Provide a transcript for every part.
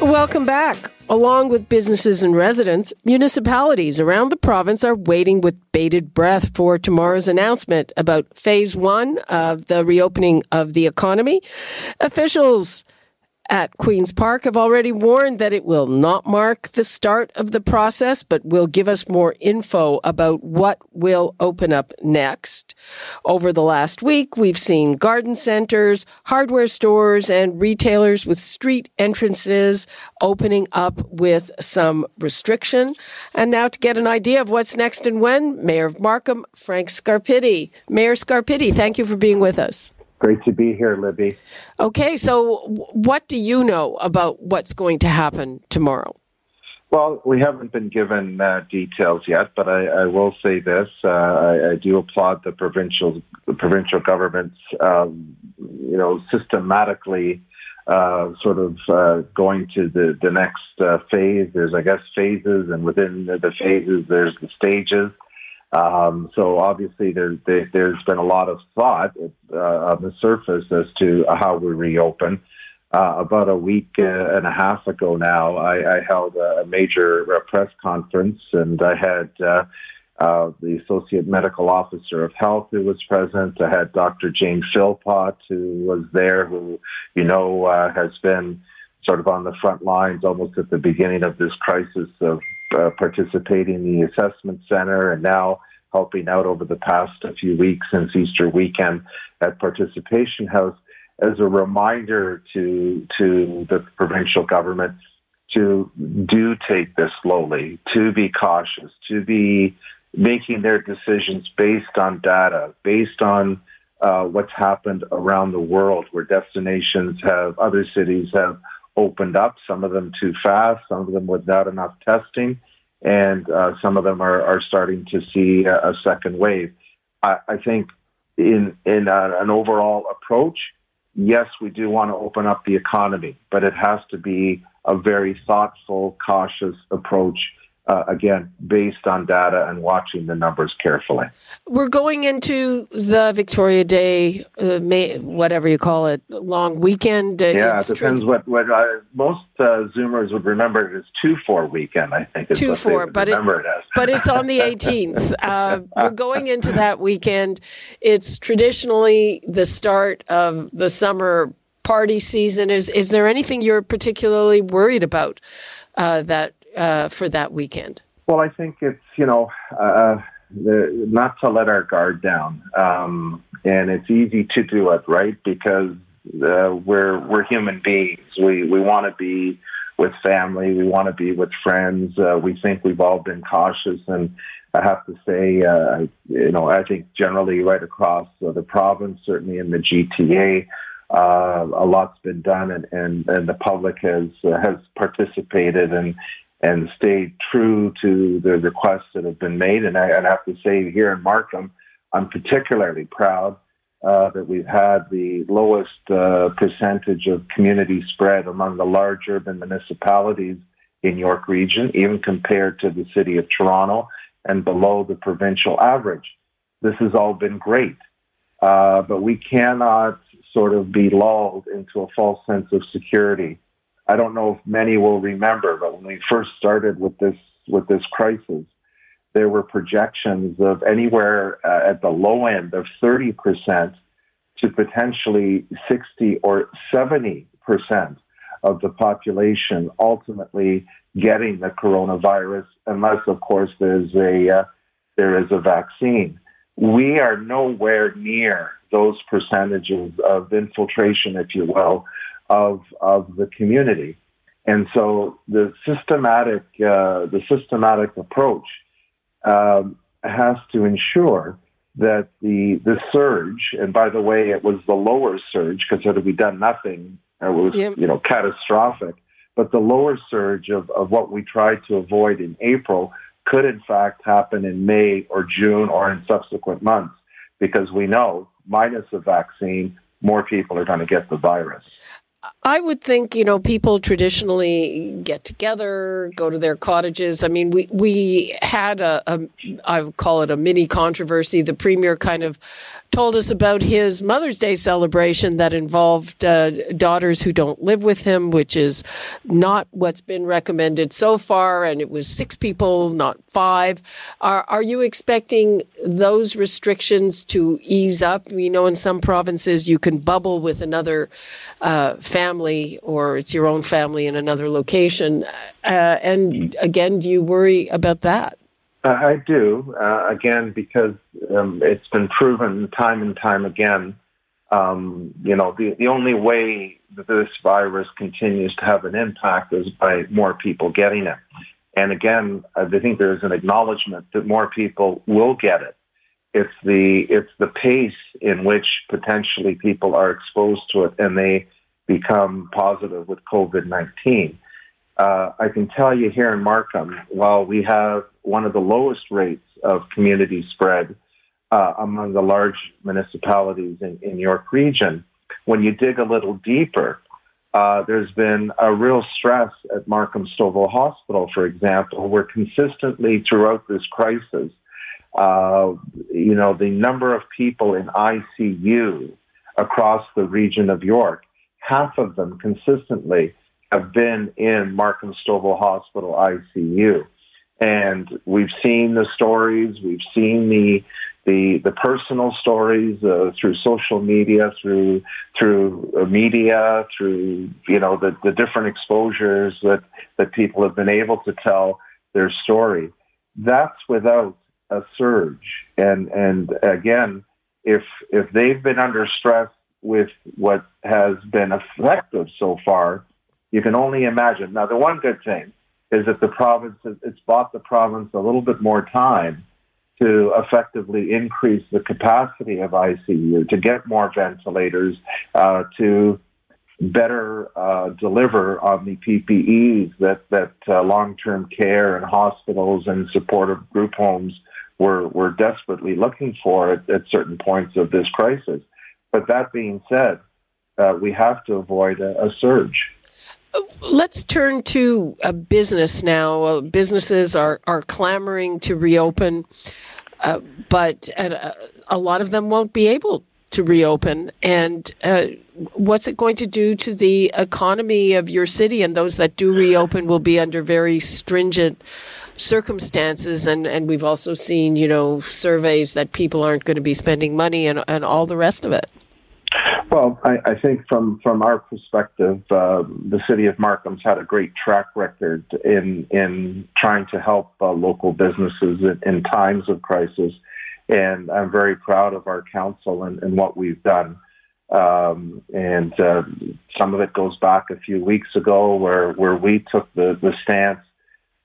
Welcome back. Along with businesses and residents, municipalities around the province are waiting with bated breath for tomorrow's announcement about phase one of the reopening of the economy. Officials at Queen's Park have already warned that it will not mark the start of the process, but will give us more info about what will open up next. Over the last week, we've seen garden centers, hardware stores, and retailers with street entrances opening up with some restriction. And now to get an idea of what's next and when, Mayor of Markham, Frank Scarpitti. Mayor Scarpitti, thank you for being with us. Great to be here, Libby. Okay, so what do you know about what's going to happen tomorrow? Well, we haven't been given details yet, but I will say this. I do applaud the provincial government's, systematically going to the next phase. There's, I guess, phases, and within the phases, there's the stages. So obviously there's been a lot of thought on the surface as to how we reopen. About a week and a half ago now, I held a major press conference, and I had the Associate Medical Officer of Health who was present. I had Dr. Jane Philpott who was there, who, has been sort of on the front lines almost at the beginning of this crisis of participating in the assessment center, and now helping out over the past few weeks since Easter weekend at Participation House as a reminder to the provincial government to do take this slowly, to be cautious, to be making their decisions based on data, based on what's happened around the world, where other cities have opened up, some of them too fast, some of them without enough testing, and some of them are starting to see a second wave. I think in an overall approach, yes, we do want to open up the economy, but it has to be a very thoughtful, cautious approach, again, based on data and watching the numbers carefully. We're going into the Victoria Day, May, whatever you call it, long weekend. Yeah, it depends what most Zoomers would remember it as 2-4 weekend, I think. Is 2-4, but it's on the 18th. We're going into that weekend. It's traditionally the start of the summer party season. Is there anything you're particularly worried about for that weekend? Well, I think it's, not to let our guard down. And it's easy to do it, right? Because we're human beings. We want to be with family. We want to be with friends. We think we've all been cautious. And I have to say, I think generally right across the province, certainly in the GTA, a lot's been done, and the public has participated and stayed true to the requests that have been made. And I have to say, here in Markham, I'm particularly proud that we've had the lowest percentage of community spread among the large urban municipalities in York Region, even compared to the City of Toronto, and below the provincial average. This has all been great, but we cannot sort of be lulled into a false sense of security. I don't know if many will remember, but when we first started with this crisis, there were projections of anywhere at the low end of 30% to potentially 60 or 70% of the population ultimately getting the coronavirus, unless, of course, there is a vaccine. We are nowhere near those percentages of infiltration, if you will, of the community. And so the systematic approach has to ensure that the surge, and by the way, it was the lower surge, because had we done nothing, it was catastrophic, but the lower surge of what we tried to avoid in April could in fact happen in May or June or in subsequent months, because we know, minus the vaccine, more people are going to get the virus. I would think, you know, people traditionally get together, go to their cottages. I mean, we had I would call it a mini controversy. The premier kind of told us about his Mother's Day celebration that involved daughters who don't live with him, which is not what's been recommended so far. And it was 6 people, not 5. Are you expecting those restrictions to ease up? You know, in some provinces, you can bubble with another family, or it's your own family in another location. And again, do you worry about that? I do, again, because it's been proven time and time again, the only way that this virus continues to have an impact is by more people getting it. And again, I think there's an acknowledgement that more people will get it. It's the pace in which potentially people are exposed to it and they become positive with COVID-19. I can tell you here in Markham, while we have one of the lowest rates of community spread among the large municipalities in York Region, when you dig a little deeper, there's been a real stress at Markham Stouffville Hospital, for example, where consistently throughout this crisis, the number of people in ICU across the region of York, half of them consistently have been in Markham Stouffville Hospital ICU. And we've seen the stories, we've seen the personal stories through social media, through media, through, the different exposures that people have been able to tell their story. That's without a surge. And again, if they've been under stress with what has been effective so far, you can only imagine. Now, the one good thing is that the province, it's bought the province a little bit more time to effectively increase the capacity of ICU, to get more ventilators, to better deliver on the PPEs that long-term care and hospitals and supportive group homes were desperately looking for at certain points of this crisis. But that being said, we have to avoid a surge. Let's turn to business now. Businesses are clamoring to reopen, but a lot of them won't be able to reopen. And what's it going to do to the economy of your city? And those that do reopen will be under very stringent circumstances. And we've also seen, surveys that people aren't going to be spending money and all the rest of it. Well, I think from our perspective, the city of Markham's had a great track record in trying to help local businesses in times of crisis, and I'm very proud of our council and what we've done. And some of it goes back a few weeks ago where we took the stance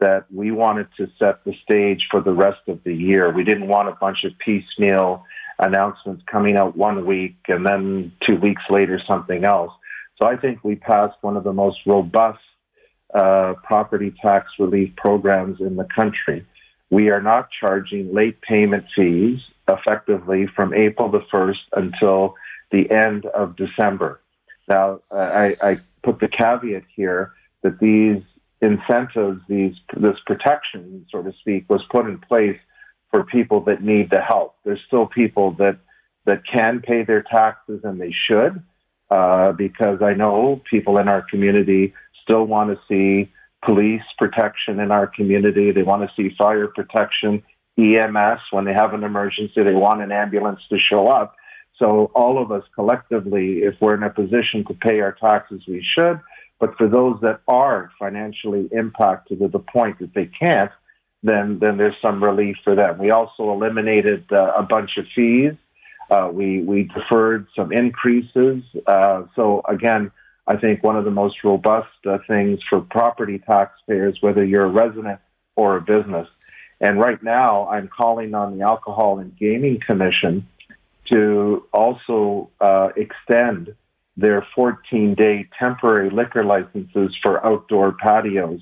that we wanted to set the stage for the rest of the year. We didn't want a bunch of piecemeal announcements coming out one week and then 2 weeks later something else. So I think we passed one of the most robust property tax relief programs in the country. We are not charging late payment fees effectively from April the 1st until the end of December. Now, I put the caveat here that these incentives, this protection, so to speak, was put in place for people that need the help. There's still people that can pay their taxes, and they should, because I know people in our community still want to see police protection in our community. They want to see fire protection, EMS. When they have an emergency, they want an ambulance to show up. So all of us collectively, if we're in a position to pay our taxes, we should. But for those that are financially impacted to the point that they can't, then there's some relief for them. We also eliminated a bunch of fees. We deferred some increases. So again, I think one of the most robust things for property taxpayers, whether you're a resident or a business. And right now, I'm calling on the Alcohol and Gaming Commission to also extend their 14-day temporary liquor licenses for outdoor patios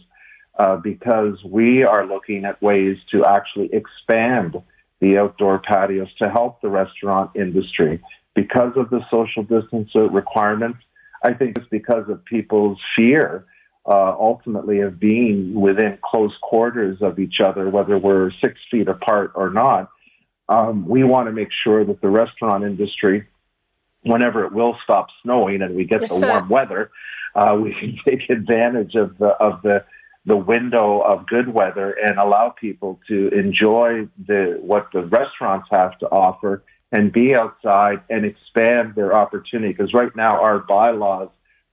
because we are looking at ways to actually expand the outdoor patios to help the restaurant industry. Because of the social distance requirements, I think it's because of people's fear, ultimately, of being within close quarters of each other, whether we're 6 feet apart or not. We want to make sure that the restaurant industry, whenever it will stop snowing and we get the warm weather, we can take advantage of the window of good weather and allow people to enjoy what the restaurants have to offer and be outside and expand their opportunity. Because right now our bylaws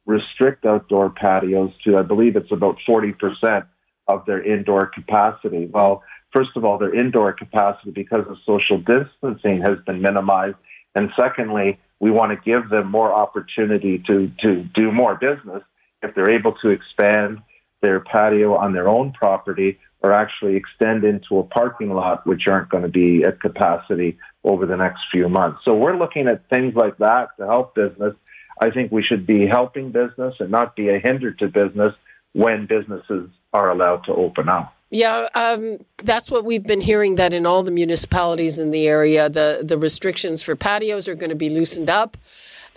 restrict outdoor patios to, I believe it's about 40% of their indoor capacity. Well, first of all, their indoor capacity, because of social distancing, has been minimized. And secondly, we want to give them more opportunity to do more business if they're able to expand their patio on their own property or actually extend into a parking lot, which aren't going to be at capacity over the next few months. So we're looking at things like that to help business. I think we should be helping business and not be a hinder to business when businesses are allowed to open up. Yeah, that's what we've been hearing, that in all the municipalities in the area, the restrictions for patios are going to be loosened up.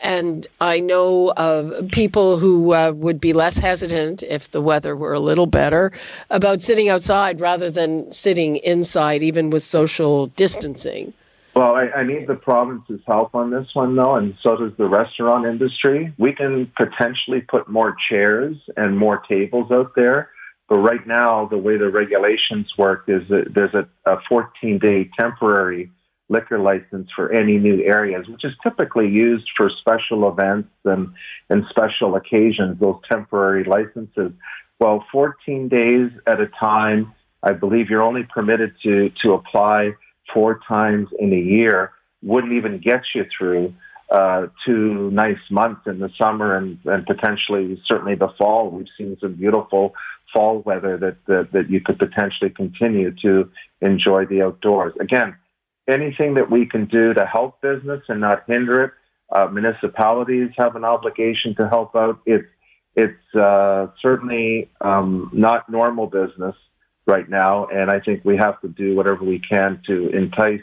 And I know of people who would be less hesitant, if the weather were a little better, about sitting outside rather than sitting inside, even with social distancing. Well, I need the province's help on this one, though, and so does the restaurant industry. We can potentially put more chairs and more tables out there. But right now, the way the regulations work is that there's a 14-day temporary liquor license for any new areas, which is typically used for special events and special occasions, those temporary licenses. Well, 14 days at a time, I believe you're only permitted to apply 4 times in a year, wouldn't even get you through 2 nice months in the summer and potentially certainly the fall. We've seen some beautiful fall weather that you could potentially continue to enjoy the outdoors. Again, anything that we can do to help business and not hinder it, municipalities have an obligation to help out. It's certainly not normal business right now, and I think we have to do whatever we can to entice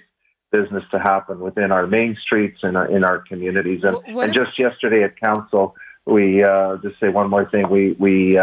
business to happen within our main streets and in our communities. And just yesterday at council, we just say one more thing. We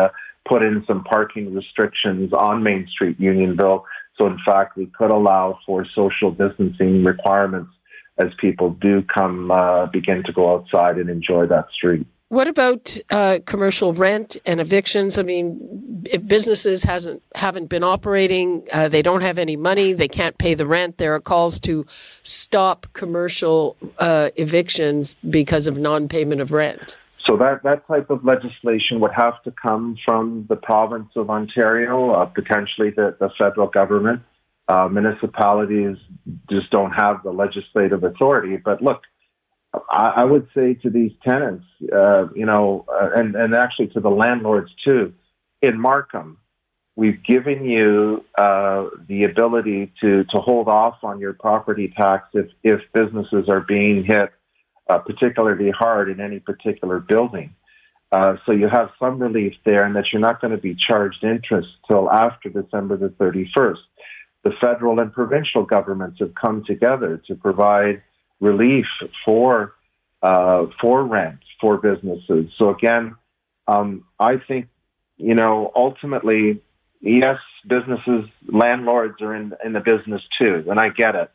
put in some parking restrictions on Main Street Unionville. So, in fact, we could allow for social distancing requirements as people do come begin to go outside and enjoy that street. What about commercial rent and evictions? I mean, if businesses haven't been operating, they don't have any money, they can't pay the rent, there are calls to stop commercial evictions because of non-payment of rent. So that type of legislation would have to come from the province of Ontario, potentially the federal government. Municipalities just don't have the legislative authority. But look, I would say to these tenants, and actually to the landlords too, in Markham, we've given you the ability to hold off on your property tax if businesses are being hit particularly hard in any particular building. So you have some relief there, and that you're not going to be charged interest till after December the 31st. The federal and provincial governments have come together to provide relief for rent, for businesses. So again, I think, ultimately, yes, businesses, landlords are in the business too, and I get it.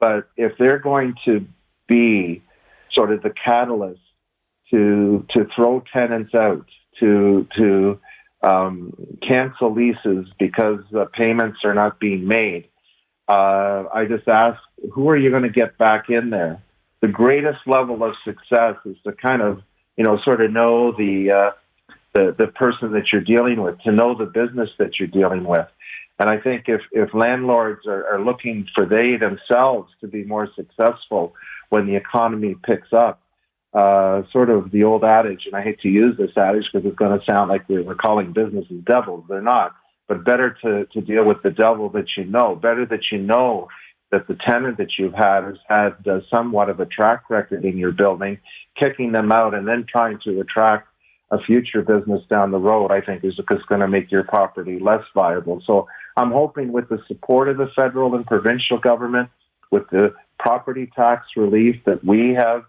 But if they're going to be sort of the catalyst to throw tenants out, to cancel leases because payments are not being made. I just ask, who are you going to get back in there? The greatest level of success is to kind of, sort of know the person that you're dealing with, to know the business that you're dealing with. And I think if landlords are looking for they themselves to be more successful when the economy picks up, sort of the old adage, and I hate to use this adage because it's going to sound like we're calling businesses devils. They're not. But better to deal with the devil that you know. Better that you know that the tenant that you've had has had somewhat of a track record in your building, kicking them out and then trying to attract a future business down the road, I think, is just going to make your property less viable. So I'm hoping with the support of the federal and provincial government, with the property tax relief that we have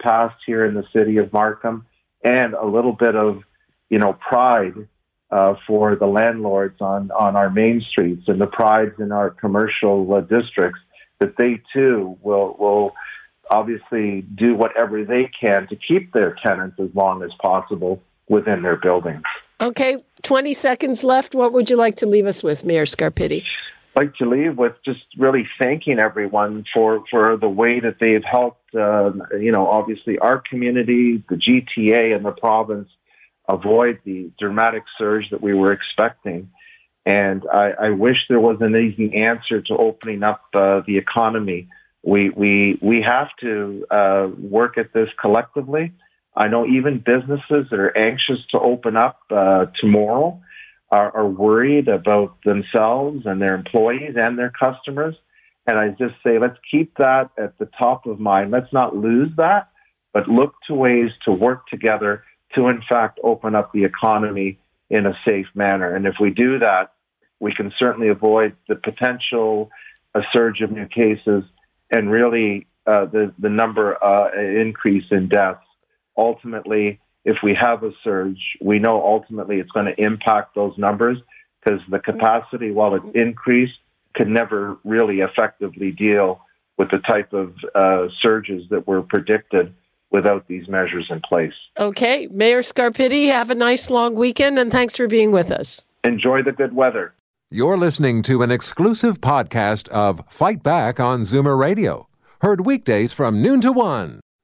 passed here in the city of Markham, and a little bit of, you know, pride for the landlords on our main streets and the prides in our commercial districts, that they too will obviously do whatever they can to keep their tenants as long as possible within their buildings. Okay, 20 seconds left. What would you like to leave us with, Mayor Scarpitti? I'd like to leave with just really thanking everyone for the way that they've helped, obviously our community, the GTA and the province avoid the dramatic surge that we were expecting. And I wish there was an easy answer to opening up the economy. We have to work at this collectively. I know even businesses that are anxious to open up tomorrow are worried about themselves and their employees and their customers. And I just say, let's keep that at the top of mind. Let's not lose that, but look to ways to work together to, in fact, open up the economy in a safe manner. And if we do that, we can certainly avoid the potential surge of new cases and really the number increase in deaths. Ultimately, if we have a surge, we know ultimately it's going to impact those numbers, because the capacity, while it's increased, can never really effectively deal with the type of surges that were predicted without these measures in place. Okay. Mayor Scarpitti, have a nice long weekend, and thanks for being with us. Enjoy the good weather. You're listening to an exclusive podcast of Fight Back on Zoomer Radio. Heard weekdays from noon to one.